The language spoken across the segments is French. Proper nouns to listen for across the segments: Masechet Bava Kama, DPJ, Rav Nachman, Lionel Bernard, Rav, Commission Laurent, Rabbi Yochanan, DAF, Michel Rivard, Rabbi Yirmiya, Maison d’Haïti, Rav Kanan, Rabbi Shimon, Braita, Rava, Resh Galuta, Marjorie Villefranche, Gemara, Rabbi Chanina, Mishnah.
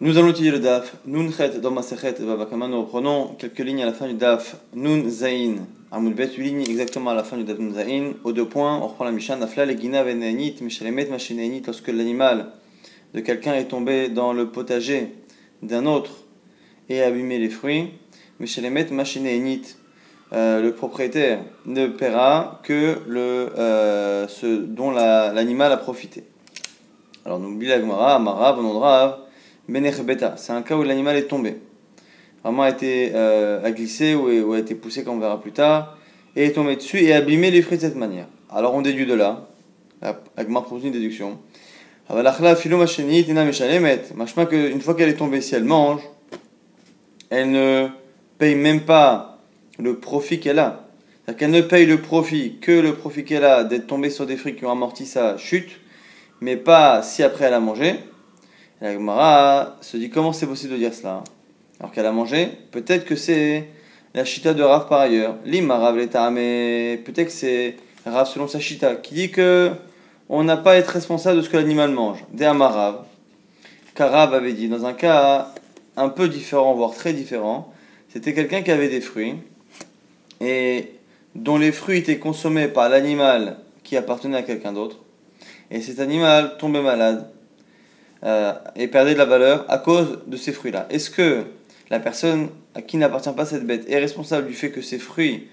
Nous allons utiliser le DAF, Nun Chet dans Masechet Bava Kama. Nous reprenons quelques lignes à la fin du DAF, Nun Zain, Amud Bet, 8 lignes exactement à la fin du DAF Nun Zain. Aux deux points, on reprend la Mishnah, Nafla le Gina Veneanit, Meshalemet Mashenanit, lorsque l'animal de quelqu'un est tombé dans le potager d'un autre et a abîmé les fruits, Meshalemet Mashenanit, le propriétaire ne paiera que ce dont l'animal a profité. Alors nous oublions la Gemara, Amara, Bonon Rav. C'est un cas où l'animal est tombé, vraiment a glissé ou a été poussé, comme on verra plus tard, et est tombé dessus et a abîmé les fruits de cette manière. Alors on déduit de là, la Gemara propose une déduction. Une fois qu'elle est tombée, si elle mange, elle ne paye même pas le profit qu'elle a. C'est-à-dire qu'elle ne paye le profit qu'elle a d'être tombée sur des fruits qui ont amorti sa chute, mais pas si après elle a mangé. La Gemara se dit comment c'est possible de dire cela alors qu'elle a mangé. Peut-être que c'est la chita de Rav par ailleurs. L'imma Rav l'état, mais peut-être que c'est Rav selon sa chita qui dit que on n'a pas à être responsable de ce que l'animal mange. De'amar Rav, car Rav avait dit dans un cas un peu différent, voire très différent, c'était quelqu'un qui avait des fruits et dont les fruits étaient consommés par l'animal qui appartenait à quelqu'un d'autre. Et cet animal tombait malade. Et perdait de la valeur à cause de ces fruits là. Est-ce que la personne à qui n'appartient pas cette bête est responsable du fait que ces fruits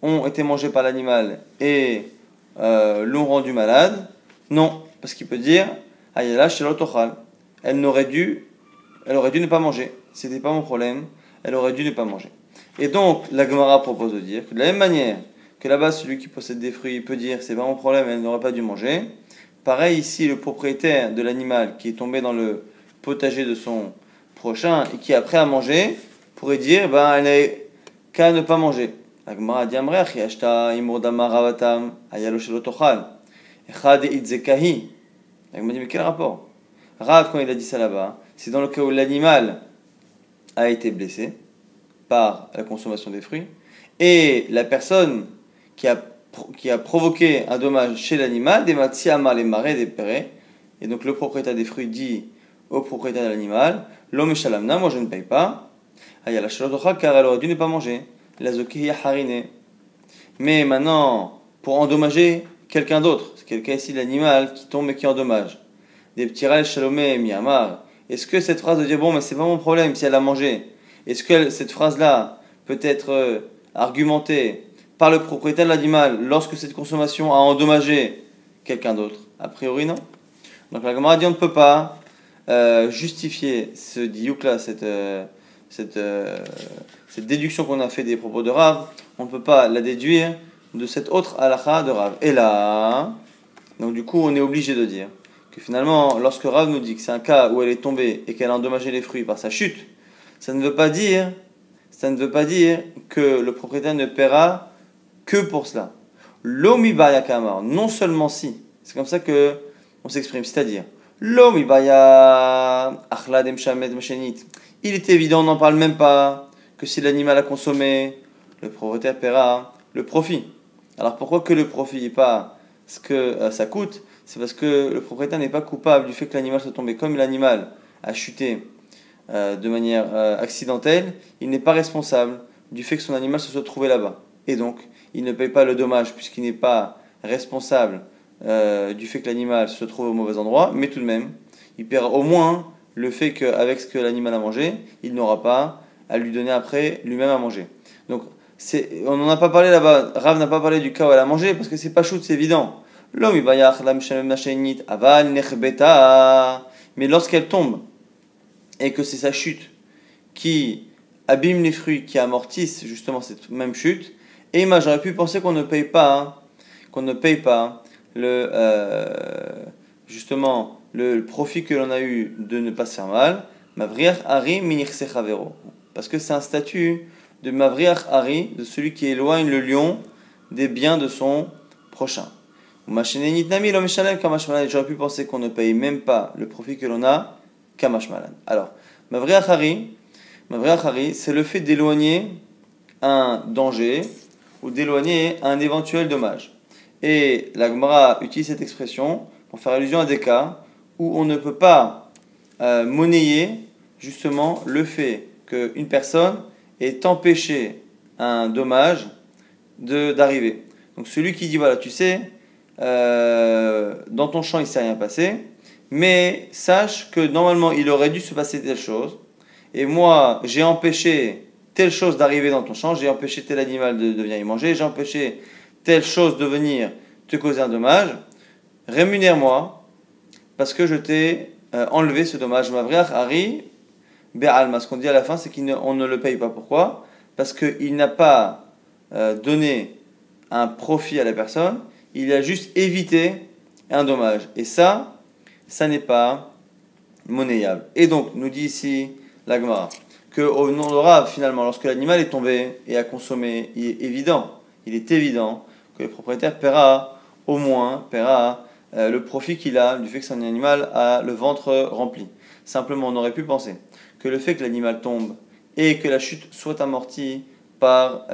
ont été mangés par l'animal et l'ont rendu malade? Non, parce qu'il peut dire Ayala Shelot Ochal, elle aurait dû ne pas manger, c'était pas mon problème, elle aurait dû ne pas manger. Et donc la Gemara propose de dire que de la même manière que là-bas celui qui possède des fruits peut dire c'est pas mon problème, elle n'aurait pas dû manger. Pareil ici, le propriétaire de l'animal qui est tombé dans le potager de son prochain et qui après a mangé, pourrait dire, elle n'a qu'à ne pas manger. La Gemara dit, Amrech, Yashta, Imordama, Ravatam, Ayaloshelo Tochal, Echad et Itzekahi. La Gemara dit, mais quel rapport? Rav, quand il a dit ça là-bas, c'est dans le cas où l'animal a été blessé par la consommation des fruits et la personne qui a provoqué un dommage chez l'animal, des matsiama les marais des pérés, et donc le propriétaire des fruits dit au propriétaire de l'animal, l'homme shalamna, moi je ne paye pas, ayala shalotocha, car elle aurait dû ne pas manger, la zokiya harine. Mais maintenant, pour endommager quelqu'un d'autre, c'est quelqu'un ici, l'animal qui tombe et qui endommage, des petits râles shalomé miyamar, est-ce que cette phrase de dire bon, mais c'est pas mon problème si elle a mangé, est-ce que cette phrase-là peut être argumentée par le propriétaire de l'animal lorsque cette consommation a endommagé quelqu'un d'autre? A priori, non. Donc la Gemara dit on ne peut pas justifier ce diouk là, cette déduction qu'on a fait des propos de Rav, on ne peut pas la déduire de cette autre halakha de Rav. Et là, donc du coup on est obligé de dire que finalement lorsque Rav nous dit que c'est un cas où elle est tombée et qu'elle a endommagé les fruits par sa chute, ça ne veut pas dire que le propriétaire ne paiera que pour cela. L'omi baya kamar, non seulement si, c'est comme ça que on s'exprime, c'est-à-dire l'omi baya akhla dem shamet mashenit. Il est évident, on n'en parle même pas, que si l'animal a consommé, le propriétaire paiera le profit. Alors pourquoi que le profit et pas ce que ça coûte? C'est parce que le propriétaire n'est pas coupable du fait que l'animal soit tombé. Comme l'animal a chuté de manière accidentelle, il n'est pas responsable du fait que son animal se soit trouvé là-bas. Et donc, il ne paye pas le dommage puisqu'il n'est pas responsable du fait que l'animal se trouve au mauvais endroit, mais tout de même, il paiera au moins le fait qu'avec ce que l'animal a mangé, il n'aura pas à lui donner après lui-même à manger. Donc, on n'en a pas parlé là-bas, Rav n'a pas parlé du cas où elle a mangé parce que c'est pas shoot, c'est évident. Mais lorsqu'elle tombe et que c'est sa chute qui abîme les fruits, qui amortissent justement cette même chute, et moi j'aurais pu penser qu'on ne paye pas justement le profit que l'on a eu de ne pas se faire mal, mavriach hari minirse chavero, parce que c'est un statut de mavriach hari, de celui qui éloigne le lion des biens de son prochain. J'aurais pu penser qu'on ne paye même pas le profit que l'on a kamashmalan. Alors mavriach hari, c'est le fait d'éloigner un danger ou d'éloigner un éventuel dommage. Et la Gemara utilise cette expression pour faire allusion à des cas où on ne peut pas monnayer justement le fait qu'une personne ait empêché un dommage d'arriver. Donc celui qui dit voilà, tu sais, dans ton champ il ne s'est rien passé, mais sache que normalement il aurait dû se passer telle chose, et moi j'ai empêché telle chose d'arriver dans ton champ, j'ai empêché tel animal de venir y manger, j'ai empêché telle chose de venir te causer un dommage, rémunère-moi parce que je t'ai enlevé ce dommage. Mavriach Hari Be'alma, ce qu'on dit à la fin, c'est qu'on ne le paye pas. Pourquoi? Parce qu'il n'a pas donné un profit à la personne, il a juste évité un dommage. Et ça, ça n'est pas monnayable. Et donc, nous dit ici la Gemara qu'au nom de Rav, finalement, lorsque l'animal est tombé et a consommé, il est évident que le propriétaire paiera le profit qu'il a du fait que son animal a le ventre rempli. Simplement, on aurait pu penser que le fait que l'animal tombe et que la chute soit amortie par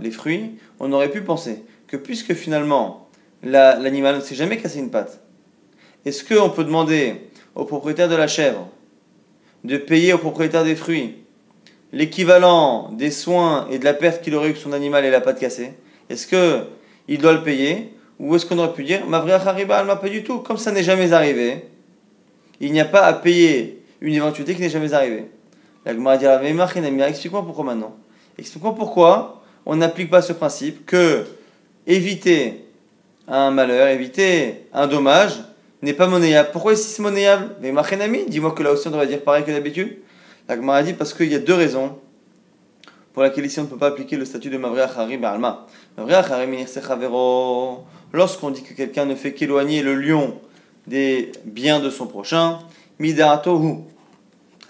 les fruits, on aurait pu penser que puisque finalement l'animal ne s'est jamais cassé une patte, est-ce qu'on peut demander au propriétaire de la chèvre de payer au propriétaire des fruits l'équivalent des soins et de la perte qu'il aurait eu que son animal ait la patte cassée? Est-ce qu'il doit le payer? Ou est-ce qu'on aurait pu dire, ma vraie Hariba, elle m'a pas du tout, comme ça n'est jamais arrivé, il n'y a pas à payer une éventualité qui n'est jamais arrivée. La Gemara dit, mais Marchinamia, explique-moi pourquoi maintenant. Explique-moi pourquoi on n'applique pas ce principe que éviter un malheur, éviter un dommage n'est pas monnayable. Pourquoi ici c'est monnayable? Mais Marchinami, dis-moi que là aussi on devrait dire pareil que d'habitude. La Gemara dit, parce qu'il y a deux raisons pour laquelle ici on ne peut pas appliquer le statut de Mavriach Harim Alma. Mavriach Harim Sechavero. Lorsqu'on dit que quelqu'un ne fait qu'éloigner le lion des biens de son prochain, Mida'ato hu.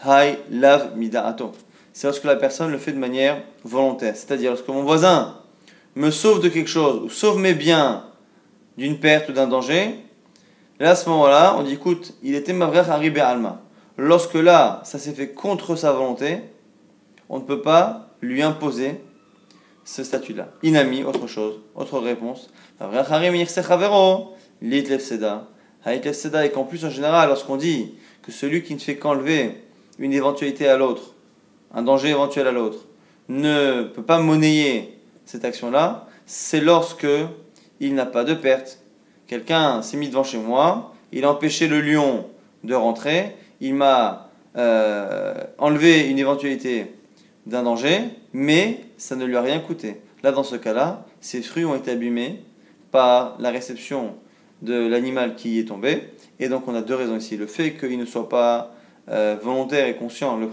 Hai lav Mida'ato. C'est lorsque la personne le fait de manière volontaire. C'est-à-dire lorsque mon voisin me sauve de quelque chose ou sauve mes biens d'une perte ou d'un danger, là à ce moment-là, on dit écoute, il était Mavriach Harim Alma. Lorsque là, ça s'est fait contre sa volonté, on ne peut pas lui imposer ce statut-là. Inami, autre chose, autre réponse. Et qu'en plus, en général, lorsqu'on dit que celui qui ne fait qu'enlever une éventualité à l'autre, un danger éventuel à l'autre, ne peut pas monnayer cette action-là, c'est lorsque il n'a pas de perte. Quelqu'un s'est mis devant chez moi, il a empêché le lion de rentrer, il m'a enlevé une éventualité d'un danger, mais ça ne lui a rien coûté. Là, dans ce cas-là, ses fruits ont été abîmés par la réception de l'animal qui y est tombé. Et donc, on a deux raisons ici. Le fait qu'il ne soit pas volontaire et conscient, la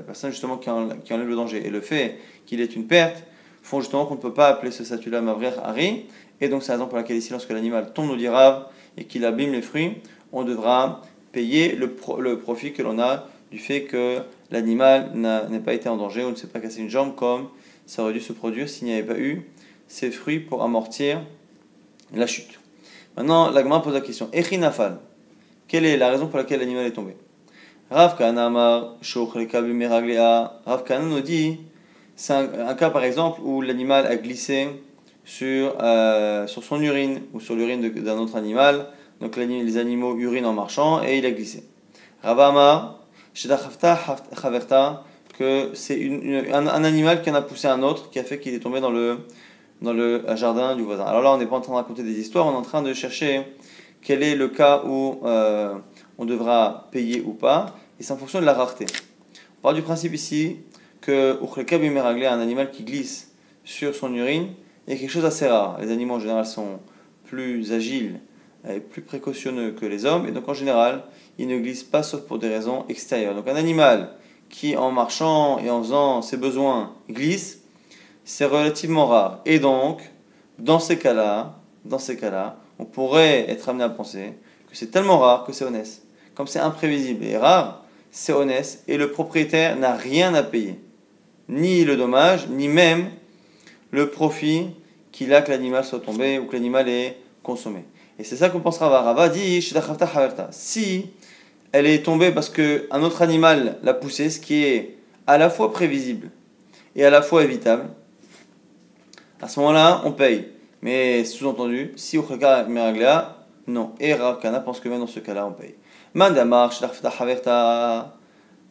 personne justement qui enlève le danger, et le fait qu'il ait une perte, font justement qu'on ne peut pas appeler ce statut-là Mavriach Hari. Et donc, c'est la raison pour laquelle ici, lorsque l'animal tombe au dirave et qu'il abîme les fruits, on devra payer le profit que l'on a du fait que l'animal n'a pas été en danger ou ne s'est pas cassé une jambe comme ça aurait dû se produire s'il n'y avait pas eu ces fruits pour amortir la chute. Maintenant, la Gemara pose la question, Echinafal, quelle est la raison pour laquelle l'animal est tombé? Rav Kanan nous dit, c'est un cas par exemple où l'animal a glissé sur son urine ou sur l'urine d'un autre animal, donc les animaux urinent en marchant et il a glissé. Rava Amar, que c'est un animal qui en a poussé un autre qui a fait qu'il est tombé dans le jardin du voisin. Alors là, on n'est pas en train de raconter des histoires, on est en train de chercher quel est le cas où on devra payer ou pas, et c'est en fonction de la rareté. On part du principe ici que un animal qui glisse sur son urine est quelque chose d'assez rare. Les animaux en général sont plus agiles et plus précautionneux que les hommes, et donc en général il ne glisse pas sauf pour des raisons extérieures. Donc un animal qui en marchant et en faisant ses besoins glisse, c'est relativement rare. Et donc dans ces cas-là, on pourrait être amené à penser que c'est tellement rare que c'est honnête. Comme c'est imprévisible et rare, c'est honnête et le propriétaire n'a rien à payer. Ni le dommage, ni même le profit qu'il a que l'animal soit tombé ou que l'animal ait consommé. Et c'est ça qu'on pensera. Rava dit, si elle est tombée parce qu'un autre animal l'a poussée, ce qui est à la fois prévisible et à la fois évitable, à ce moment-là, on paye. Mais sous-entendu, si Non. Et Rav Kanan pense que même dans ce cas-là, on paye. Mandamar, Shlarfta Haverta.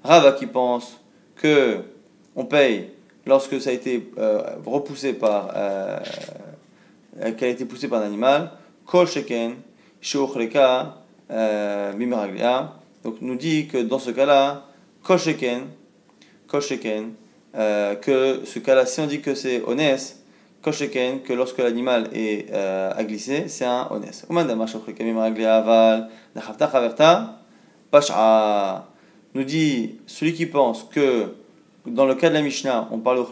Rava qui pense que on paye lorsque ça a été repoussé par. Qu'elle a été poussée par un animal. Kol Sheken, Shochleka, Bimeraglia. Donc nous dit que dans ce cas-là, Kol Sheken, que ce cas-là, si on dit que c'est honnête, Kosheken, que lorsque l'animal est à glisser, c'est un honnête. Nous dit celui qui pense que dans le cas de la Mishnah, on parle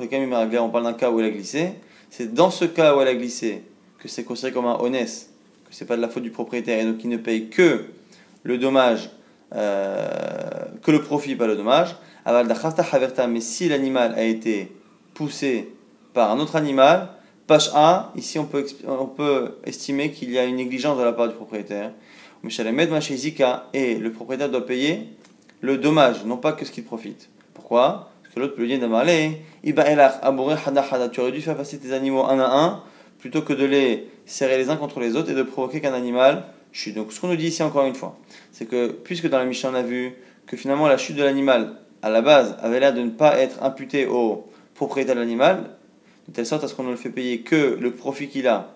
d'un cas où elle a glissé. C'est dans ce cas où elle a glissé que c'est considéré comme un honnête, que c'est pas de la faute du propriétaire et donc il ne paye que le dommage, que le profit, pas le dommage. Mais si l'animal a été poussé par un autre animal, Pacha, ici on peut estimer qu'il y a une négligence de la part du propriétaire. Et le propriétaire doit payer le dommage, non pas que ce qu'il profite. Pourquoi ? Parce que l'autre peut lui dire, tu aurais dû faire passer tes animaux un à un, plutôt que de les serrer les uns contre les autres et de provoquer qu'un animal chute. Donc ce qu'on nous dit ici encore une fois, c'est que puisque dans la Mishnah on a vu que finalement la chute de l'animal à la base avait l'air de ne pas être imputée au propriétaire de l'animal, de telle sorte à ce qu'on ne le fait payer que le profit qu'il a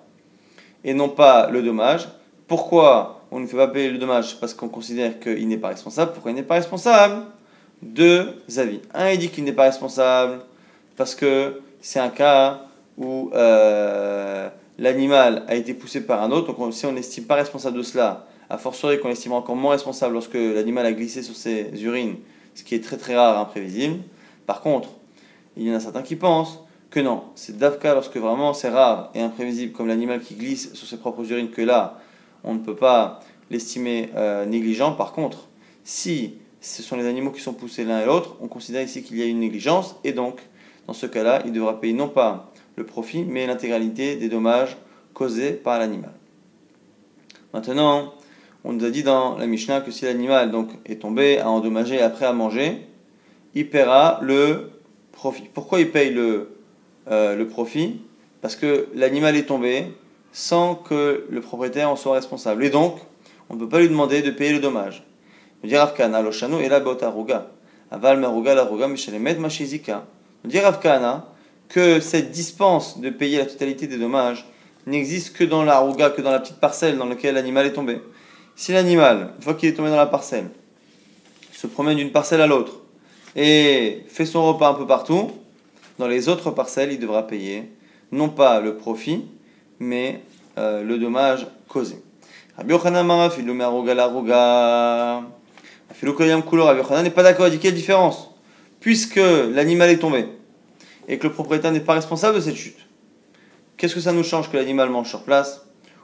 et non pas le dommage. Pourquoi on ne fait pas payer le dommage? Parce qu'on considère qu'il n'est pas responsable. Pourquoi il n'est pas responsable? Deux avis. Un, il dit qu'il n'est pas responsable parce que c'est un cas où l'animal a été poussé par un autre. Donc si on n'estime pas responsable de cela, à fortiori qu'on estime encore moins responsable lorsque l'animal a glissé sur ses urines, ce qui est très très rare, imprévisible. Par contre, il y en a certains qui pensent que non, c'est d'Afka lorsque vraiment c'est rare et imprévisible, comme l'animal qui glisse sur ses propres urines, que là, on ne peut pas l'estimer négligent. Par contre, si ce sont les animaux qui sont poussés l'un et l'autre, on considère ici qu'il y a une négligence, et donc, dans ce cas-là, il devra payer non pas le profit, mais l'intégralité des dommages causés par l'animal. Maintenant, on nous a dit dans la Mishnah que si l'animal donc est tombé, a endommagé et après a mangé, il paiera le profit. Pourquoi il paye le profit? Parce que l'animal est tombé sans que le propriétaire en soit responsable. Et donc, on ne peut pas lui demander de payer le dommage. On dit Rav Kana, lo shano ela botaruga, aval maruga laruga mishalemet machizika. On dit Rav Kana que cette dispense de payer la totalité des dommages n'existe que dans la ruga, que dans la petite parcelle dans laquelle l'animal est tombé. Si l'animal, une fois qu'il est tombé dans la parcelle, se promène d'une parcelle à l'autre et fait son repas un peu partout, dans les autres parcelles, il devra payer non pas le profit, mais le dommage causé. Rabbi Yochanan n'est pas d'accord, il dit quelle différence? Puisque l'animal est tombé et que le propriétaire n'est pas responsable de cette chute, qu'est-ce que ça nous change que l'animal mange sur place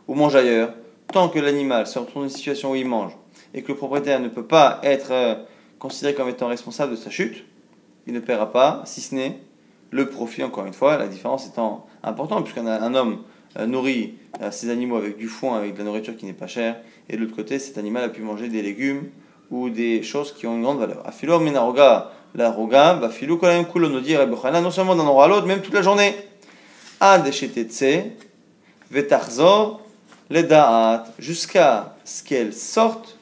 ou mange ailleurs? Tant que l'animal se retrouve dans une situation où il mange et que le propriétaire ne peut pas être considéré comme étant responsable de sa chute, il ne paiera pas, si ce n'est le profit, encore une fois, la différence étant importante, puisqu'un homme nourrit ses animaux avec du foin, avec de la nourriture qui n'est pas chère, et de l'autre côté, cet animal a pu manger des légumes ou des choses qui ont une grande valeur. Afilo menaroga la roga, bafilo kolayem kulo, nous dit Rabbi Chanina, non seulement d'un endroit à l'autre, même toute la journée. Ad shetetze, vetarzor, les da'at, jusqu'à ce qu'elle sorte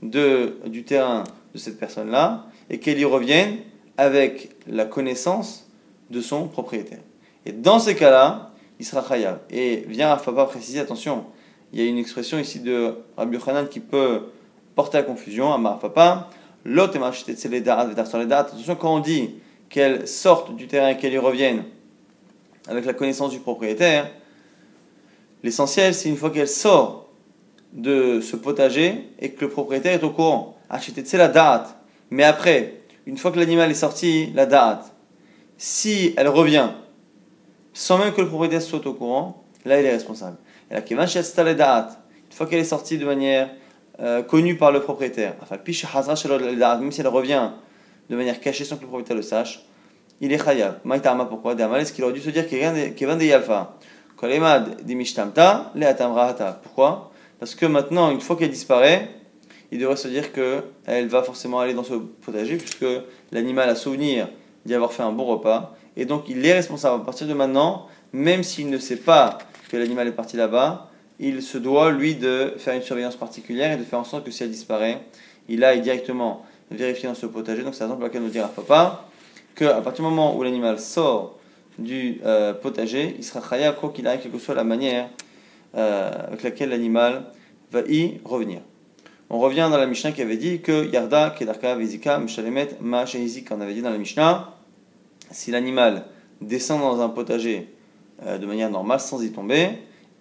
du terrain de cette personne-là et qu'elle y revienne avec la connaissance de son propriétaire. Et dans ces cas-là, il sera khayab. Et vient Rav Papa préciser, attention, il y a une expression ici de Rabbi Yochanan qui peut porter à confusion, à Rav Papa, l'autre est marché, c'est les da'at, les da'at. Attention, quand on dit qu'elle sorte du terrain et qu'elle y revienne avec la connaissance du propriétaire, l'essentiel, c'est une fois qu'elle sort de ce potager et que le propriétaire est au courant. Acheter, c'est la da'at. Mais après, une fois que l'animal est sorti, la da'at, si elle revient sans même que le propriétaire soit au courant, là, il est responsable. Et la kevan she'atsa la da'at, une fois qu'elle est sortie de manière connue par le propriétaire, même si elle revient de manière cachée sans que le propriétaire le sache, il est khayab. Maïtama, pourquoi? Est-ce qu'il aurait dû se dire kevan de yalfa? Pourquoi? Parce que maintenant, une fois qu'elle disparaît, il devrait se dire qu'elle va forcément aller dans ce potager, puisque l'animal a souvenir d'y avoir fait un bon repas. Et donc, il est responsable à partir de maintenant, même s'il ne sait pas que l'animal est parti là-bas, il se doit, lui, de faire une surveillance particulière et de faire en sorte que si elle disparaît, il aille directement vérifier dans ce potager. Donc, c'est un exemple à laquelle nous dira papa qu'à partir du moment où l'animal sort du potager, il sera chayav, quoi qu'il arrive, quelle que soit la manière avec laquelle l'animal va y revenir. On revient dans la Mishnah qui avait dit que Yarda, Kedarka, Vezika, Mishalemet, Ma, Shehizik, on avait dit dans la Mishnah, si l'animal descend dans un potager de manière normale sans y tomber,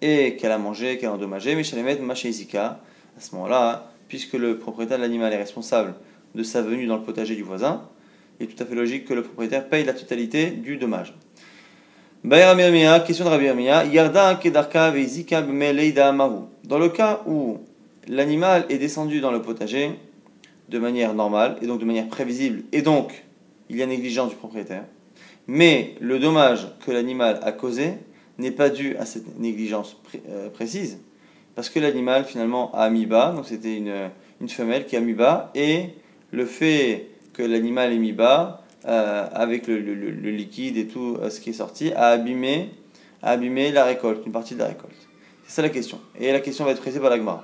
et qu'elle a mangé, qu'elle a endommagé, Mishalemet, Ma, Shehizika, à ce moment-là, puisque le propriétaire de l'animal est responsable de sa venue dans le potager du voisin, il est tout à fait logique que le propriétaire paye la totalité du dommage. Question de Rabbi Yirmiya, Yarda, Kedarka, Vezika, Bmeleida, Mahu. Dans le cas où l'animal est descendu dans le potager de manière normale, et donc de manière prévisible, et donc il y a négligence du propriétaire, mais le dommage que l'animal a causé n'est pas dû à cette négligence précise, parce que l'animal finalement a mis bas, donc c'était une femelle qui a mis bas, et le fait que l'animal ait mis bas, avec le liquide et tout ce qui est sorti, a abîmé la récolte, une partie de la récolte. C'est ça la question. Et la question va être pressée par la Gemara.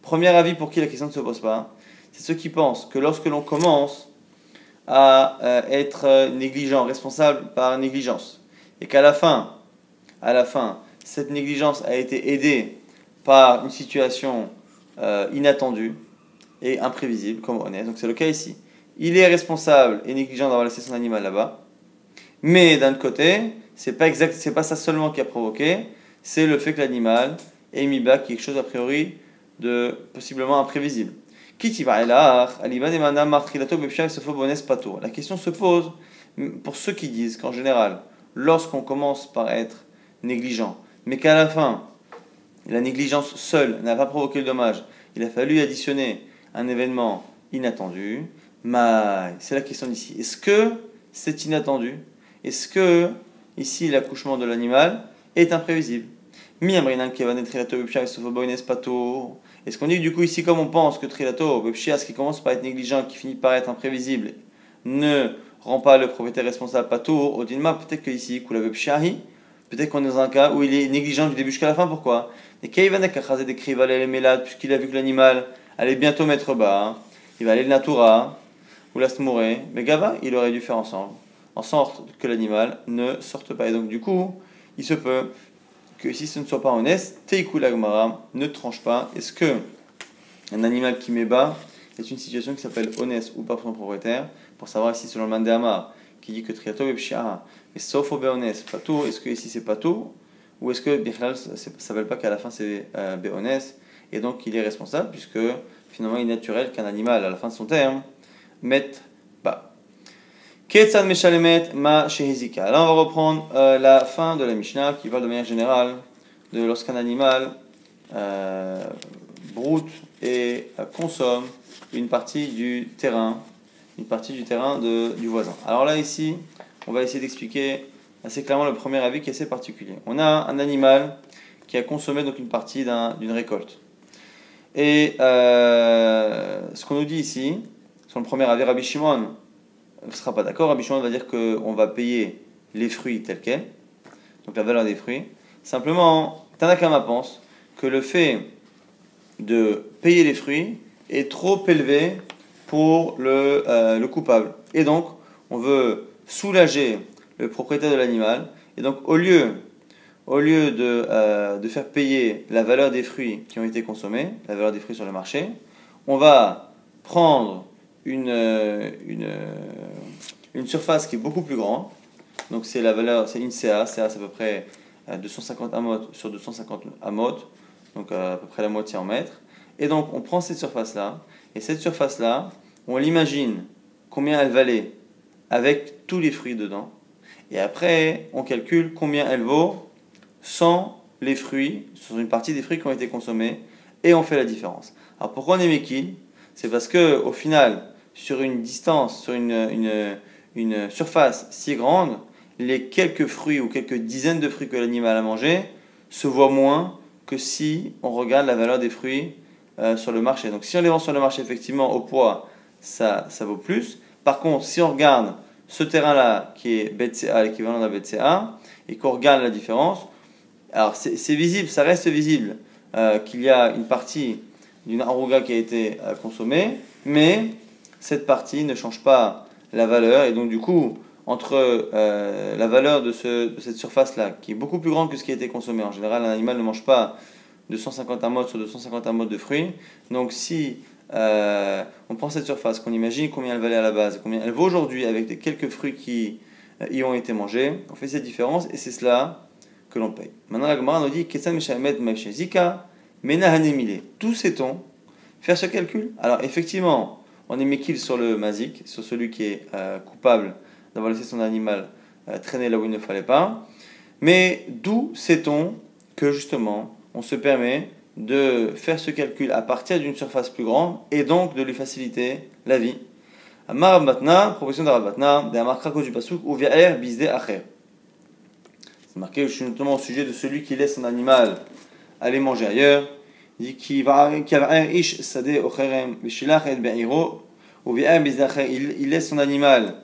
Premier avis pour qui la question ne se pose pas, c'est ceux qui pensent que lorsque l'on commence à être négligent, responsable par négligence, et qu'à la fin, cette négligence a été aidée par une situation inattendue et imprévisible, comme on est. Donc c'est le cas ici. Il est responsable et négligent d'avoir laissé son animal là-bas, mais d'un autre côté, c'est pas ça seulement qui a provoqué, c'est le fait que l'animal ait mis bas quelque chose a priori de possiblement imprévisible. La question se pose pour ceux qui disent qu'en général, lorsqu'on commence par être négligent, mais qu'à la fin, la négligence seule n'a pas provoqué le dommage, il a fallu additionner un événement inattendu. Mais c'est la question d'ici. Est-ce que c'est inattendu? Est-ce que ici, l'accouchement de l'animal est imprévisible? Est-ce qu'on dit que du coup, ici, comme on pense que Trilato, Bepshia, ce qui commence par être négligent, qui finit par être imprévisible, ne rend pas le propriétaire responsable Patour, Odinma, peut-être qu'ici, Kula Bepshiahi, peut-être qu'on est dans un cas où il est négligent du début jusqu'à la fin, pourquoi? Et Kaivanek a chasé des crives, allait les mélades, puisqu'il a vu que l'animal allait bientôt mettre bas, il va aller le Natura, ou la Smuré, mais Gava, il aurait dû faire ensemble, en sorte que l'animal ne sorte pas. Et donc du coup, il se peut que si ce ne soit pas honnête, Teikou la Gemara ne tranche pas. Est-ce que un animal qui met bas est une situation qui s'appelle honnête ou pas pour son propriétaire? Pour savoir ici, selon le Mandé Amar, qui dit que Triato et Pshia, mais sauf au Béhonnès, pas tout, est-ce que ici c'est pas tout? Ou est-ce que Bichlal, ça ne s'appelle pas qu'à la fin c'est Béhonnès? Et donc il est responsable, puisque finalement il est naturel qu'un animal, à la fin de son terme, mette bas. Là, on va reprendre la fin de la Mishnah qui parle de manière générale de lorsqu'un animal broute et consomme une partie du terrain du voisin. Alors là, ici, on va essayer d'expliquer assez clairement le premier avis qui est assez particulier. On a un animal qui a consommé donc une partie d'une récolte. Et ce qu'on nous dit ici, sur le premier avis, Rabbi Shimon ne sera pas d'accord. Rabbi Shimon va dire qu'on va payer les fruits tels quels, donc la valeur des fruits. Simplement, Tanakama pense que le fait de payer les fruits est trop élevé pour le coupable. Et donc, on veut soulager le propriétaire de l'animal. Et donc, au lieu de faire payer la valeur des fruits qui ont été consommés, la valeur des fruits sur le marché, on va prendre une surface qui est beaucoup plus grande, donc c'est la valeur, c'est une CA, c'est à peu près 250 amot sur 250 amot, donc à peu près la moitié en mètres, et donc on prend cette surface là, et cette surface là, on l'imagine combien elle valait avec tous les fruits dedans, et après on calcule combien elle vaut sans les fruits, sans une partie des fruits qui ont été consommés, et on fait la différence. Alors pourquoi on est méquille? C'est parce que au final, sur une distance, sur une surface si grande, les quelques fruits ou quelques dizaines de fruits que l'animal a mangé se voient moins que si on regarde la valeur des fruits sur le marché. Donc si on les vend sur le marché, effectivement, au poids, ça vaut plus. Par contre, si on regarde ce terrain-là qui est BCA, l'équivalent de la BCA, et qu'on regarde la différence, alors c'est visible, ça reste visible qu'il y a une partie d'une aruga qui a été consommée, mais cette partie ne change pas la valeur, et donc du coup, entre la valeur de cette surface-là, qui est beaucoup plus grande que ce qui a été consommé, en général, un animal ne mange pas 250 amotes sur 250 amotes de fruits, donc si on prend cette surface, qu'on imagine combien elle valait à la base, combien elle vaut aujourd'hui avec les quelques fruits qui y ont été mangés, on fait cette différence, et c'est cela que l'on paye. Maintenant la Gemara nous dit, tout sait-on faire ce calcul? Alors effectivement, on est méquille sur le mazik, sur celui qui est coupable d'avoir laissé son animal traîner là où il ne fallait pas. Mais d'où sait-on que justement, on se permet de faire ce calcul à partir d'une surface plus grande et donc de lui faciliter la vie? Amar Rav Matna, proposition de Rav Matna, de Amar Krako du Pasuk, ou Viaer Bizde Acher. C'est marqué justement au sujet de celui qui laisse son animal aller manger ailleurs. Il dit qu'il va ish sade ocharem bishilach et beiro, ou Viaer Bizde Acher, il laisse son animal,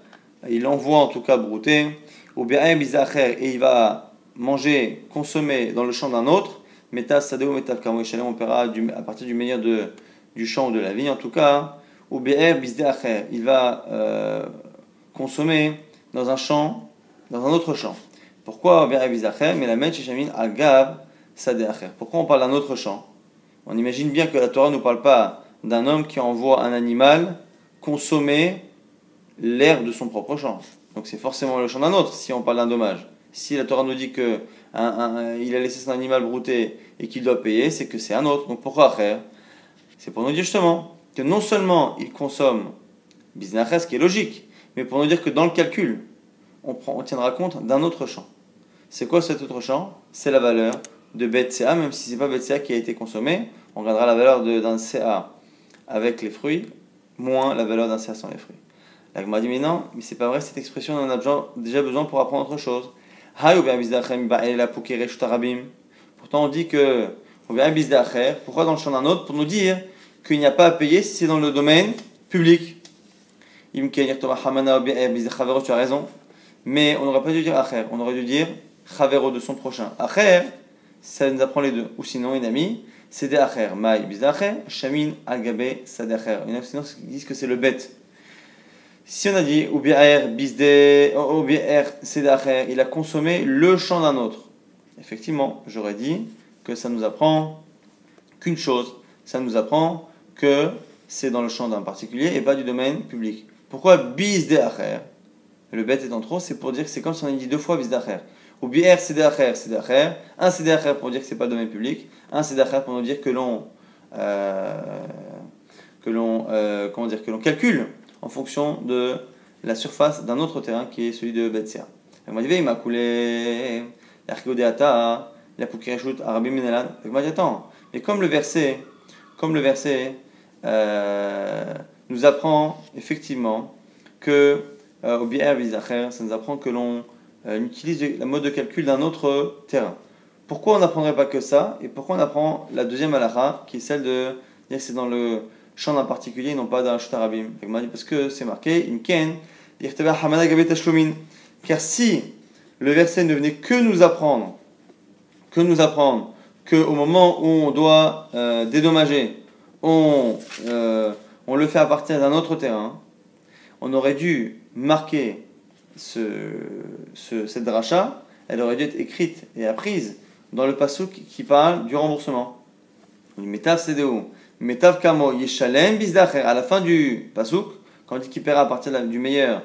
il l'envoie en tout cas brouter, ou Biaer Bizde Acher, et il va manger, consommer dans le champ d'un autre. Métas, Sadeo, Métav, Karmo, Echalem, on paiera à partir du meilleur du champ ou de la vie, en tout cas. Ou Be'er, Bizde Acher, il va consommer dans un champ, dans un autre champ. Pourquoi Be'er, Bizde Acher? Mais la Mèche, Echamin, Agab, Sadeh Acher. Pourquoi on parle d'un autre champ? On imagine bien que la Torah ne nous parle pas d'un homme qui envoie un animal consommer l'herbe de son propre champ. Donc c'est forcément le champ d'un autre si on parle d'un dommage. Si la Torah nous dit que il a laissé son animal brouter et qu'il doit payer, c'est que c'est un autre. Donc pourquoi Acher? C'est pour nous dire justement que non seulement il consomme Bizne Acher, ce qui est logique, mais pour nous dire que dans le calcul, on tiendra compte d'un autre champ. C'est quoi cet autre champ? C'est la valeur de Bet CA, même si ce n'est pas Bet CA qui a été consommé. On regardera la valeur d'un CA avec les fruits, moins la valeur d'un CA sans les fruits. La Gemara dit mais non, mais c'est pas vrai, cette expression, on en a déjà besoin pour apprendre autre chose. Pourtant on dit que pourquoi dans le champ d'un autre? Pour nous dire qu'il n'y a pas à payer si c'est dans le domaine public. Tu as raison, mais on n'aurait pas dû dire Acher, on aurait dû dire Chavero, de son prochain. Acher, ça nous apprend les deux. Ou sinon une amie, c'est des Acher, Maï Bizde Acher, Shamin Agabe Sade Acher. Il y en a sinon qui disent que c'est le bête. Si on a dit ou Biaer Bizde, ou Biaer Sedacher, il a consommé le champ d'un autre. Effectivement, j'aurais dit que ça nous apprend qu'une chose, ça nous apprend que c'est dans le champ d'un particulier et pas du domaine public. Pourquoi Bizdeacher? Le bête est en trop, c'est pour dire que c'est comme si on a dit deux fois Bizdeacher. Ou Biaer Sedacher, Sedacher, un Sedacher pour dire que c'est pas le domaine public, un Sedacher pour nous dire que l'on calcule en fonction de la surface d'un autre terrain qui est celui de Betsia. Il m'a dit, il m'a coulé, l'archéodéata, la poukireshut, arabi menelan. Il m'a dit, attends, mais comme le verset nous apprend effectivement que, au bi'er bizacher, ça nous apprend que l'on utilise la mode de calcul d'un autre terrain. Pourquoi on n'apprendrait pas que ça? Et pourquoi on apprend la deuxième halakha, qui est celle de dire c'est dans le champ d'un particulier, non pas d'un chutarabim? Parce que c'est marqué, car si le verset ne venait que nous apprendre, qu'au moment où on doit dédommager, on le fait à partir d'un autre terrain, on aurait dû marquer cette dracha, elle aurait dû être écrite et apprise dans le pasuk qui parle du remboursement. Métaf cdo, Métaf kamo yeshalem bizdacher. À la fin du pasuk, quand on dit qu'il paiera à partir du meilleur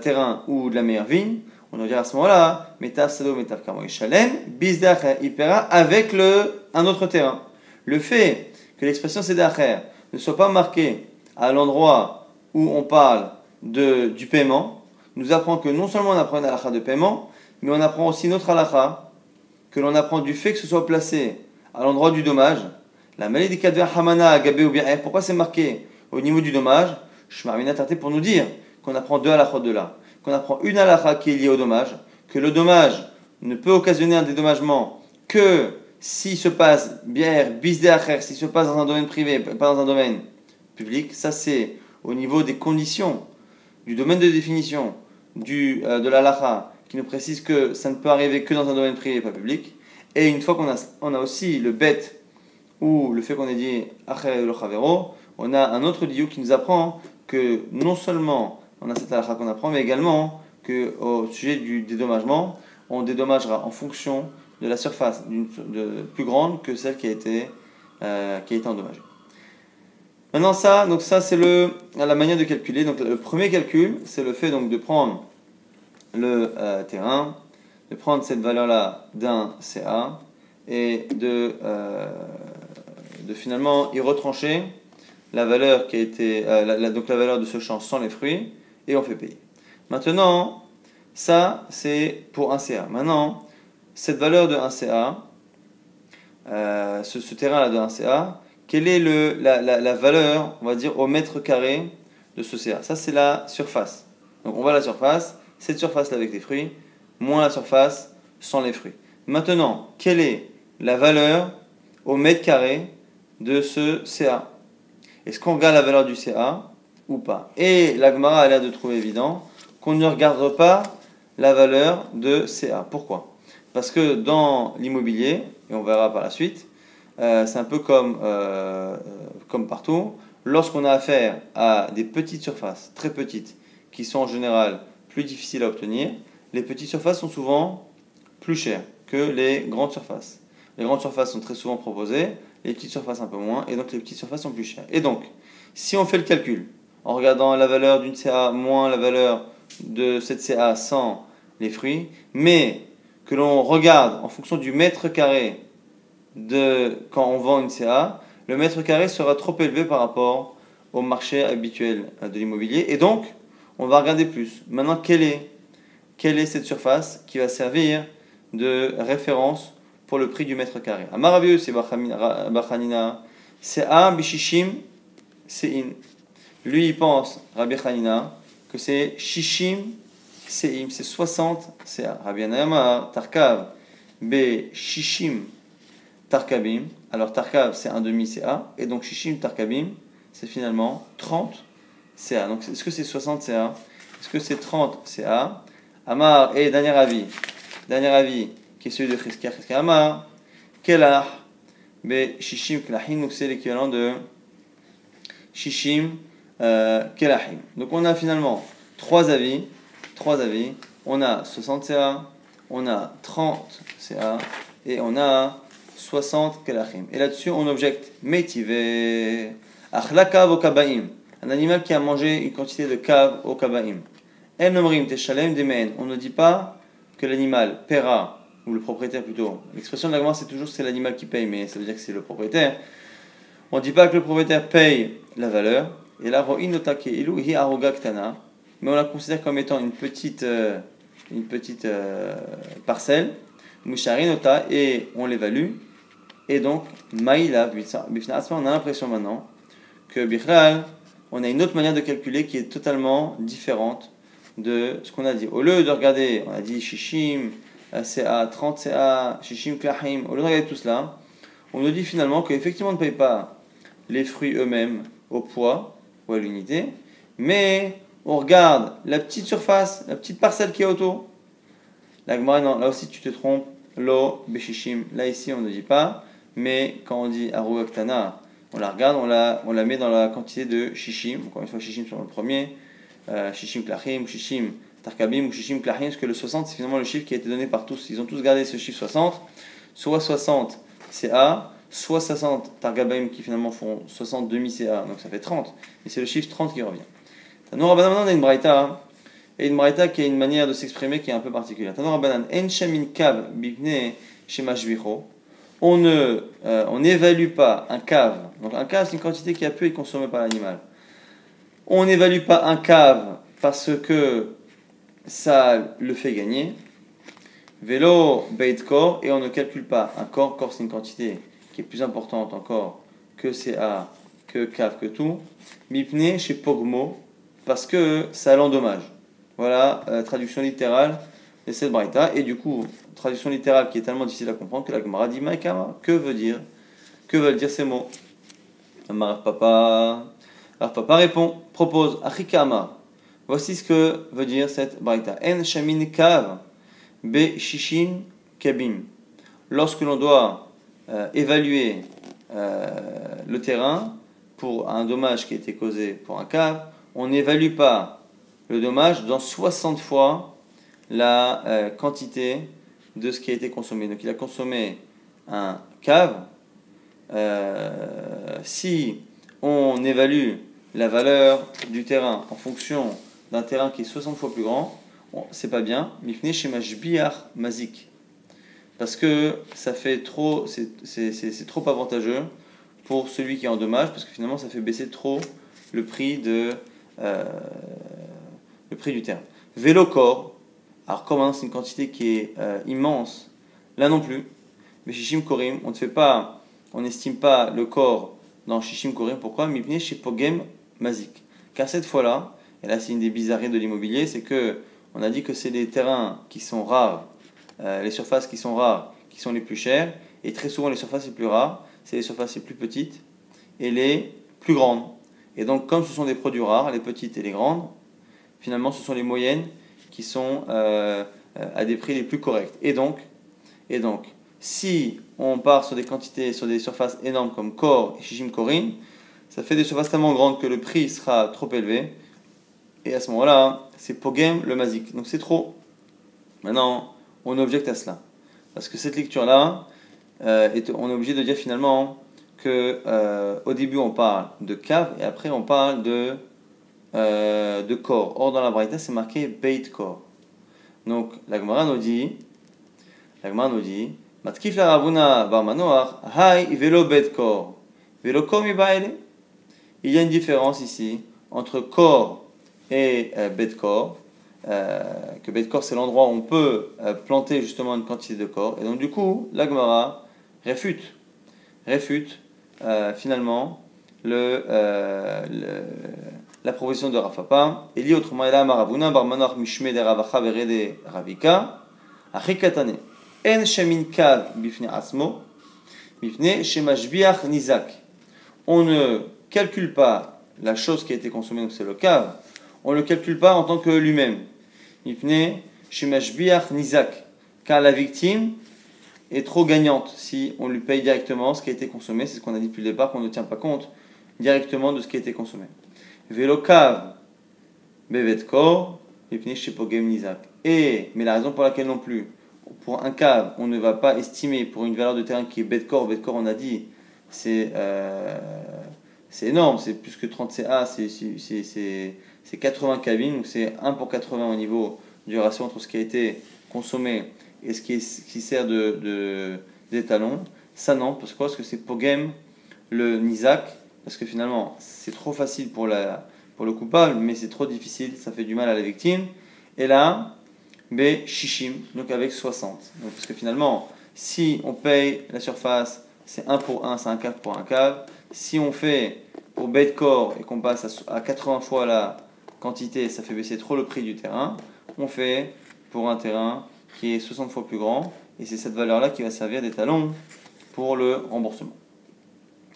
terrain ou de la meilleure vigne, on doit dire à ce moment-là, Métaf cdo, Métaf kamo yeshalem bizdacher. Il paiera avec un autre terrain. Le fait que l'expression sedacher ne soit pas marquée à l'endroit où on parle du paiement nous apprend que non seulement on apprend une halakha de paiement, mais on apprend aussi une autre halakha que l'on apprend du fait que ce soit placé à l'endroit du dommage. La maladie Hamana Agabé ou Biaer, pourquoi c'est marqué au niveau du dommage? Shmarmina Tarté pour nous dire qu'on apprend deux halachot de là, qu'on apprend une halakha qui est liée au dommage, que le dommage ne peut occasionner un dédommagement que s'il se passe Biaer, Bizdeacher, s'il se passe dans un domaine privé, pas dans un domaine public. Ça c'est au niveau des conditions, du domaine de définition de l'Alaha qui nous précise que ça ne peut arriver que dans un domaine privé et pas public. Et une fois qu'on a aussi le bet ou le fait qu'on ait dit Acher lo Chavero, on a un autre diou qui nous apprend que non seulement on a cette halakha qu'on apprend, mais également qu'au sujet du dédommagement, on dédommagera en fonction de la surface plus grande que celle qui a été endommagée. Maintenant ça c'est la manière de calculer. Donc le premier calcul, c'est le fait donc de prendre le terrain, de prendre cette valeur-là d'un CA et de finalement y retrancher la valeur qui a été donc la valeur de ce champ sans les fruits, et on fait payer. Maintenant, ça c'est pour un CA. Maintenant, cette valeur de 1 CA, ce terrain-là de 1 CA, quelle est la valeur, on va dire, au mètre carré de ce CA? Ça c'est la surface. Donc on voit la surface, cette surface-là avec les fruits, moins la surface sans les fruits. Maintenant, quelle est la valeur au mètre carré de ce CA? Est-ce qu'on regarde la valeur du CA ou pas? Et la Gemara a l'air de trouver évident qu'on ne regarde pas la valeur de CA. Pourquoi? Parce que dans l'immobilier, et on verra par la suite, c'est un peu comme partout, lorsqu'on a affaire à des petites surfaces, très petites, qui sont en général plus difficiles à obtenir, les petites surfaces sont souvent plus chères que les grandes surfaces. Les grandes surfaces sont très souvent proposées, les petites surfaces un peu moins, et donc les petites surfaces sont plus chères. Et donc, si on fait le calcul, en regardant la valeur d'une CA moins la valeur de cette CA sans les fruits, mais que l'on regarde en fonction du mètre carré de quand on vend une CA, le mètre carré sera trop élevé par rapport au marché habituel de l'immobilier, et donc on va regarder plus. Maintenant, quelle est cette surface qui va servir de référence pour le prix du mètre carré? Amarabieux, c'est Rabbi Chanina. C'est A, Bishishim, c'est in. Lui, il pense, Rabbi Chanina, que c'est Shishim, c'est im, c'est 60, c'est A. Rabbi Anayama, Tarkav, B, Shishim, Tarkabim. Alors, Tarkav, c'est un demi, c'est A. Et donc, Shishim, Tarkabim, c'est finalement 30, c'est A. Donc, est-ce que c'est 60, c'est A? Est-ce que c'est 30, c'est A? Amar, et dernier avis, qui est celui de Khiskiya Amar, Kelah, Be, Shishim, Kelahim, donc c'est l'équivalent de Shishim, Kelahim. Donc on a finalement trois avis, on a 60 CA, on a 30 CA, et on a 60 Kelahim. Et là-dessus, on objecte, Métivé, Achlakav au Kabaim, un animal qui a mangé une quantité de cave au Kabaim. On ne dit pas que l'animal paiera, ou le propriétaire plutôt. L'expression de la Gemara, c'est toujours c'est l'animal qui paye, mais ça veut dire que c'est le propriétaire. On ne dit pas que le propriétaire paye la valeur. Et là, mais on la considère comme étant une petite parcelle. Et on l'évalue. Et donc, on a l'impression maintenant que Bichlal, on a une autre manière de calculer qui est totalement différente de ce qu'on a dit. Au lieu de regarder, on a dit Shishim, CA, 30 CA, Shishim, Klahim, au lieu de regarder tout cela, on nous dit finalement qu'effectivement on ne paye pas les fruits eux-mêmes au poids ou à l'unité, mais on regarde la petite surface, la petite parcelle qui est autour. La Gemara, non, là aussi tu te trompes, Lo, Beshishim, là ici on ne dit pas, mais quand on dit Aruga Ktana, on la regarde, on la met dans la quantité de Shishim, encore une fois Shishim sur le premier, Shishim Klachim, Shishim Tarkabim ou Shishim Klachim, parce que le 60 c'est finalement le chiffre qui a été donné par tous. Ils ont tous gardé ce chiffre 60, soit 60 CA, soit 60 Tarkabim qui finalement font 60 demi CA, donc ça fait 30, mais c'est le chiffre 30 qui revient. Tanur Rabbanan, on a une braïta, et une braïta qui a une manière de s'exprimer qui est un peu particulière. Tanur Rabbanan, En Shamin Kav Bibne Shemashvicho, on n'évalue pas un cave, donc un cave c'est une quantité qui a pu être consommée par l'animal. On n'évalue pas un cave parce que ça le fait gagner. Vélo, bait corps, et on ne calcule pas un corps. Corps, c'est une quantité qui est plus importante encore que CA, que cave, que tout. Mipné chez Pogmo, parce que ça l'endommage. Voilà, traduction littérale de cette braïta. Et du coup, traduction littérale qui est tellement difficile à comprendre que la Gemara dit Maïkama. Que veulent dire ces mots? Amar Papa. Rav Papa répond, propose, Achikama, Voici ce que veut dire cette braïta. En shamin kav be shishin kabim. Lorsque l'on doit évaluer le terrain pour un dommage qui a été causé pour un kav, on n'évalue pas le dommage dans 60 fois la quantité de ce qui a été consommé. Donc il a consommé un kav. Si on évalue la valeur du terrain en fonction d'un terrain qui est 60 fois plus grand, c'est pas bien. Mifne shemashbiach mazik, parce que ça fait trop, c'est trop avantageux pour celui qui est en dommage, parce que finalement ça fait baisser trop le prix de le prix du terrain. Vélo corps, alors comme hein, c'est une quantité qui est immense, là non plus. Mais shishim korim, on ne fait pas. On n'estime pas le corps dans Shishim Korim. Pourquoi ? Mipne Shipogem Mazik. Car cette fois-là, et là c'est une des bizarreries de l'immobilier, c'est que on a dit que c'est des terrains qui sont rares, les surfaces qui sont rares, qui sont les plus chères, et très souvent les surfaces les plus rares, c'est les surfaces les plus petites et les plus grandes. Et donc comme ce sont des produits rares, les petites et les grandes, finalement ce sont les moyennes qui sont à des prix les plus corrects. Et donc, si on part sur des quantités, sur des surfaces énormes comme Kor et Shishim Korim, ça fait des surfaces tellement grandes que le prix sera trop élevé. Et à ce moment-là, c'est Pogem le Mazik. Donc c'est trop. Maintenant, on objecte à cela. Parce que cette lecture-là, on est obligé de dire finalement que au début on parle de cave et après on parle de Kor. Or dans la Braïta, c'est marqué Beit Kor. Donc la Gemara nous dit Matkif la Ravuna bar Manoach, hay velo bet kor, velo kor mi baile. Il y a une différence ici entre kor et bet kor, que bet kor c'est l'endroit où on peut planter justement une quantité de kor. Et donc du coup, la Gemara réfute finalement la proposition de Rafapa. Il dit autrement, il a Ravuna bar Manoach mishme de Ravacha berede Ravika, achikatane. En shamin kav bifne asmo, bifne shemashbiach nizak. On ne calcule pas la chose qui a été consommée, donc c'est le kav, on ne le calcule pas en tant que lui-même. Bifne shemashbiach nizak, car la victime est trop gagnante si on lui paye directement ce qui a été consommé. C'est ce qu'on a dit depuis le départ, qu'on ne tient pas compte directement de ce qui a été consommé. Velo kav bevet kor, bifne shepogem nizak. Mais la raison pour laquelle non plus, pour un cave, on ne va pas estimer pour une valeur de terrain qui est bet-kor, on a dit, c'est énorme, c'est plus que 30 CA, c'est 80 cabines, donc c'est 1 pour 80 au niveau du ratio entre ce qui a été consommé et ce qui sert d'étalon. Ça non, parce que c'est pogem le nizak, parce que finalement c'est trop facile pour le coupable, mais c'est trop difficile, ça fait du mal à la victime. Et là, B shishim, donc avec 60. Donc, parce que finalement, si on paye la surface, c'est 1 pour 1, c'est un cave pour un cave. Si on fait pour bait corps et qu'on passe à 80 fois la quantité, ça fait baisser trop le prix du terrain. On fait pour un terrain qui est 60 fois plus grand, et c'est cette valeur-là qui va servir d'étalon pour le remboursement.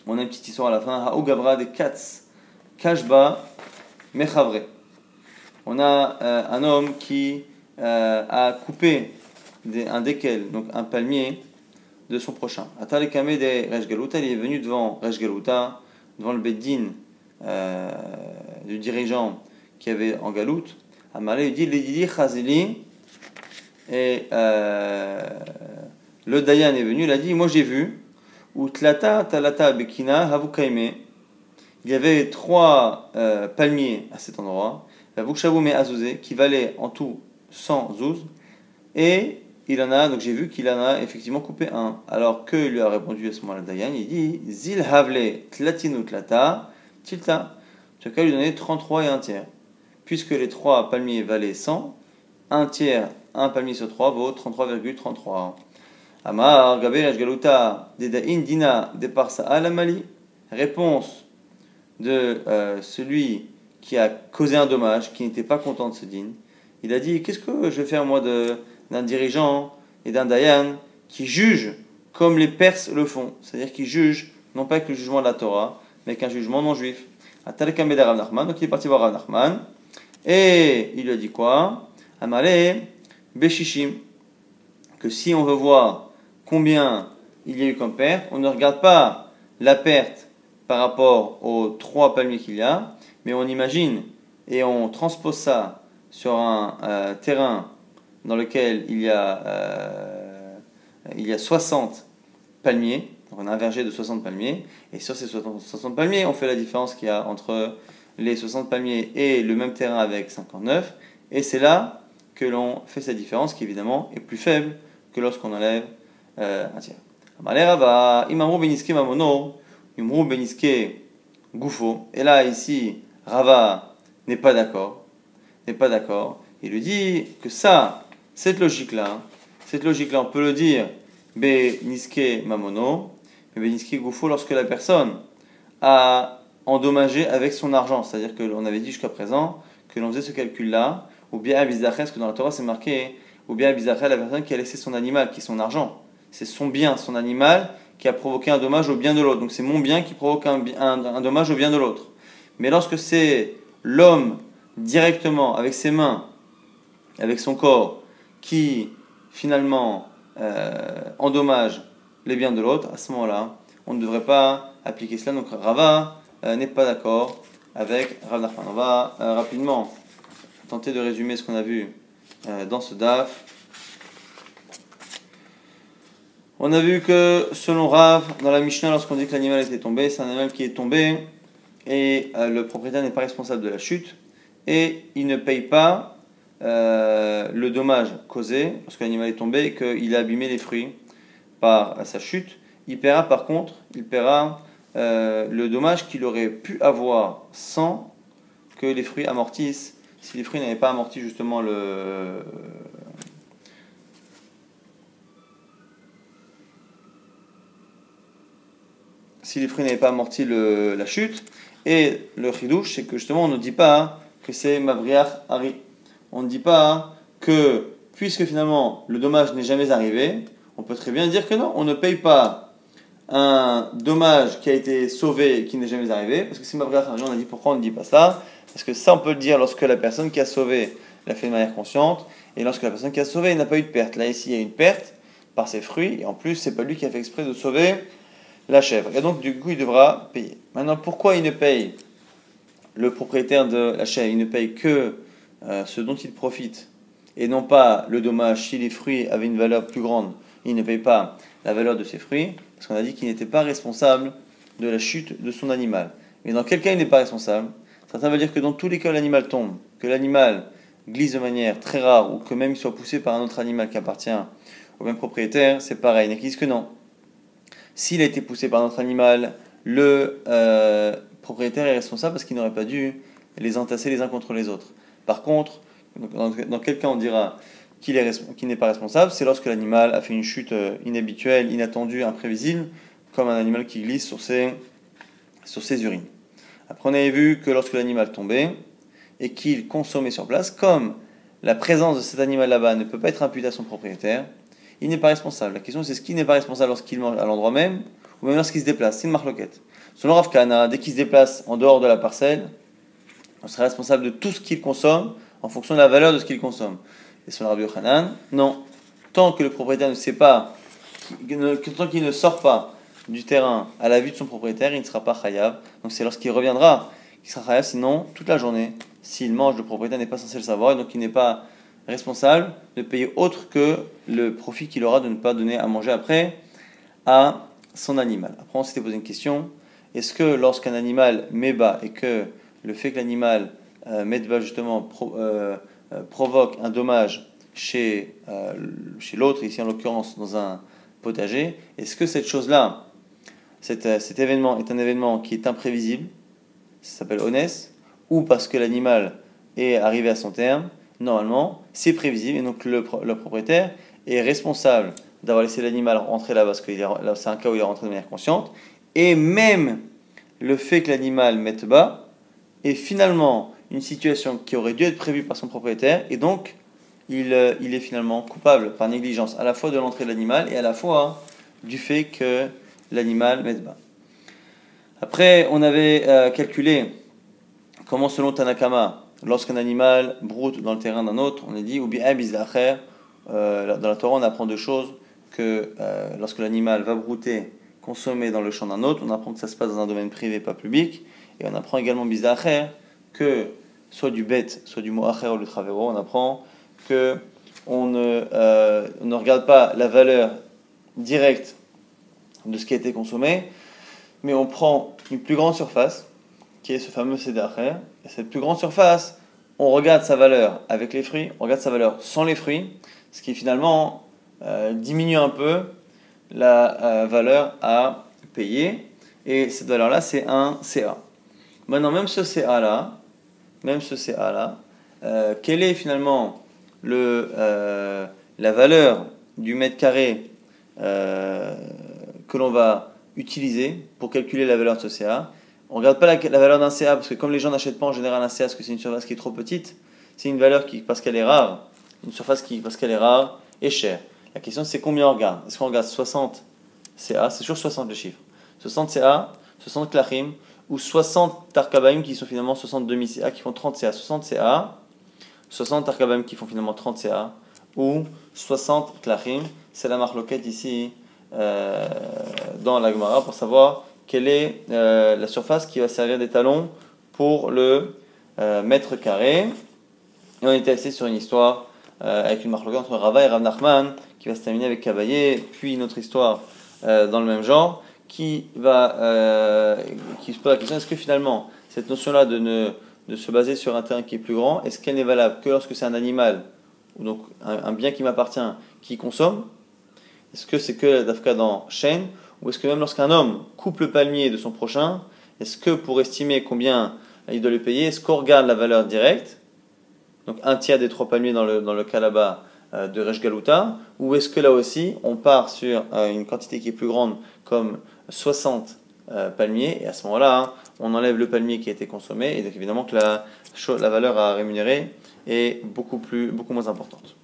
On a une petite histoire à la fin. Haou gabra de katz, kashba mechavre. On a un homme qui à couper un desquels, donc un palmier de son prochain. Atalekame de Resh Galuta, il est venu devant Resh Galuta, devant le beddin du dirigeant qui avait en galoute. Amalé lui dit Ledidi Khazili, et le Dayan est venu, il a dit moi j'ai vu, ou Tlata Talata Bekina Havukaime, il y avait 3 palmiers à cet endroit, Havukshavume Azuze, qui valait en tout 100 zouz, et il en a, donc j'ai vu qu'il en a effectivement coupé un. Alors que lui a répondu à ce moment-là Dayan, il dit Zil havle tlatinu tlata tilta. En tout cas, lui donnait 33 et un tiers. Puisque les 3 palmiers valaient 100, un tiers, un palmier sur 3 vaut 33,33. Amar Gaber Resh Galuta Dedain Dina Deparsa Alamali. Réponse de celui qui a causé un dommage, qui n'était pas content de ce dîne. Il a dit, qu'est-ce que je vais faire moi d'un dirigeant et d'un Dayan qui juge comme les Perses le font, c'est-à-dire qui juge non pas avec le jugement de la Torah, mais avec un jugement non juif. Donc il est parti voir Rav Nachman. Et il lui a dit quoi? Amale Beshishim. Que si on veut voir combien il y a eu comme perte, on ne regarde pas la perte par rapport aux 3 palmiers qu'il y a, mais on imagine et on transpose ça sur un terrain dans lequel il y a 60 palmiers. Donc on a un verger de 60 palmiers, et sur ces 60 palmiers, on fait la différence qu'il y a entre les 60 palmiers et le même terrain avec 59, et c'est là que l'on fait cette différence qui évidemment est plus faible que lorsqu'on enlève un tiers. Et là, ici, Rava n'est pas d'accord. Il lui dit que ça, cette logique-là, on peut le dire Beniske Mamono, mais Beniske Goufo lorsque la personne a endommagé avec son argent, c'est-à-dire que l'on avait dit jusqu'à présent que l'on faisait ce calcul-là, ou bien Abizachel, ce que dans la Torah c'est marqué, ou bien Abizachel, la personne qui a laissé son animal, qui est son argent, c'est son bien, son animal, qui a provoqué un dommage au bien de l'autre. Donc c'est mon bien qui provoque un dommage au bien de l'autre. Mais lorsque c'est l'homme directement, avec ses mains, avec son corps, qui finalement endommage les biens de l'autre, à ce moment-là, on ne devrait pas appliquer cela. Donc Rava n'est pas d'accord avec Rav Nachman. On va rapidement tenter de résumer ce qu'on a vu dans ce DAF. On a vu que selon Rav, dans la Mishnah, lorsqu'on dit que l'animal était tombé, c'est un animal qui est tombé et le propriétaire n'est pas responsable de la chute et il ne paye pas le dommage causé lorsque l'animal est tombé et qu'il a abîmé les fruits par sa chute. Il paiera le dommage qu'il aurait pu avoir sans que les fruits amortissent. Si les fruits n'avaient pas amorti justement la chute. Et le chidouche, c'est que justement on ne dit pas que c'est mavriach hari. On ne dit pas que puisque finalement le dommage n'est jamais arrivé, on peut très bien dire que non, on ne paye pas un dommage qui a été sauvé et qui n'est jamais arrivé, parce que c'est mavriach hari. On a dit pourquoi on ne dit pas ça, parce que ça on peut le dire lorsque la personne qui a sauvé l'a fait de manière consciente, et lorsque la personne qui a sauvé n'a pas eu de perte. Là ici il y a une perte par ses fruits, et en plus c'est pas lui qui a fait exprès de sauver la chèvre. Et donc, du coup, il devra payer. Maintenant, pourquoi il ne paye le propriétaire de la chèvre? Il ne paye que ce dont il profite et non pas le dommage. Si les fruits avaient une valeur plus grande, il ne paye pas la valeur de ses fruits parce qu'on a dit qu'il n'était pas responsable de la chute de son animal. Mais dans quel cas il n'est pas responsable? Certains veulent dire que dans tous les cas où l'animal tombe, que l'animal glisse de manière très rare ou que même il soit poussé par un autre animal qui appartient au même propriétaire, c'est pareil. Mais ils disent que non. S'il a été poussé par notre animal, le propriétaire est responsable parce qu'il n'aurait pas dû les entasser les uns contre les autres. Par contre, dans quel cas on dira qu'il n'est pas responsable? C'est lorsque l'animal a fait une chute inhabituelle, inattendue, imprévisible, comme un animal qui glisse sur ses urines. Après, on avait vu que lorsque l'animal tombait et qu'il consommait sur place, comme la présence de cet animal là-bas ne peut pas être imputée à son propriétaire, il n'est pas responsable. La question c'est ce qui n'est pas responsable lorsqu'il mange à l'endroit même ou même lorsqu'il se déplace. C'est une marloquette. Selon Rav Kanan, dès qu'il se déplace en dehors de la parcelle, on sera responsable de tout ce qu'il consomme en fonction de la valeur de ce qu'il consomme. Et selon Rabbi Yochanan, non. Tant que le propriétaire ne sait pas, tant qu'il ne sort pas du terrain à la vue de son propriétaire, il ne sera pas chayav. Donc c'est lorsqu'il reviendra qu'il sera chayav. Sinon, toute la journée, s'il mange, le propriétaire n'est pas censé le savoir et donc il n'est pas responsable de payer autre que le profit qu'il aura de ne pas donner à manger après à son animal. Après, on s'était posé une question. Est-ce que lorsqu'un animal met bas et que le fait que l'animal mette bas justement provoque un dommage chez l'autre, ici en l'occurrence dans un potager, est-ce que cette chose-là, cet événement est un événement qui est imprévisible, ça s'appelle onès, ou parce que l'animal est arrivé à son terme? Normalement, c'est prévisible et donc le propriétaire est responsable d'avoir laissé l'animal rentrer là parce que c'est un cas où il est rentré de manière consciente. Et même le fait que l'animal mette bas est finalement une situation qui aurait dû être prévue par son propriétaire et donc il est finalement coupable par négligence à la fois de l'entrée de l'animal et à la fois du fait que l'animal mette bas. Après, on avait calculé comment selon Tanakama lorsqu'un animal broute dans le terrain d'un autre, on est dit, ou bien bizarre. Dans la Torah, on apprend deux choses, que lorsque l'animal va brouter, consommer dans le champ d'un autre, on apprend que ça se passe dans un domaine privé, pas public, et on apprend également bizarre que soit du bête, soit du mot acher ou le travero, on apprend que on ne regarde pas la valeur directe de ce qui a été consommé, mais on prend une plus grande surface, qui est ce fameux sédacher, et cette plus grande surface, on regarde sa valeur avec les fruits, on regarde sa valeur sans les fruits, ce qui finalement diminue un peu la valeur à payer, et cette valeur-là, c'est un CA. Maintenant, même ce CA-là, quelle est finalement la valeur du mètre carré que l'on va utiliser pour calculer la valeur de ce CA? On ne regarde pas la valeur d'un CA, parce que comme les gens n'achètent pas en général un CA parce que c'est une surface qui est trop petite, c'est une valeur qui, parce qu'elle est rare, une surface qui, parce qu'elle est rare, est chère. La question, c'est combien on regarde. Est-ce qu'on regarde 60 CA? C'est toujours 60 le chiffre. 60 CA, 60 klachim, ou 60 tarkabaim qui sont finalement 60 demi-CA, qui font 30 CA. 60 CA, 60 tarkabaim qui font finalement 30 CA, ou 60 klachim. C'est la marloquette ici dans la Gemara pour savoir quelle est la surface qui va servir d'étalon pour le mètre carré. Et on était assis sur une histoire avec une marloquette entre Rava et Rav Nachman qui va se terminer avec Kabayé, puis une autre histoire dans le même genre qui se pose la question, est-ce que finalement cette notion-là de se baser sur un terrain qui est plus grand, est-ce qu'elle n'est valable que lorsque c'est un animal, ou donc un bien qui m'appartient, qui consomme? Est-ce que c'est que d'Afka dans Chêne, ou est-ce que même lorsqu'un homme coupe le palmier de son prochain, est-ce que pour estimer combien il doit le payer, est-ce qu'on regarde la valeur directe, donc un tiers des trois palmiers dans le cas là-bas de Resh Galuta, ou est-ce que là aussi on part sur une quantité qui est plus grande comme 60 palmiers, et à ce moment-là, on enlève le palmier qui a été consommé, et donc évidemment que la valeur à rémunérer est beaucoup moins importante.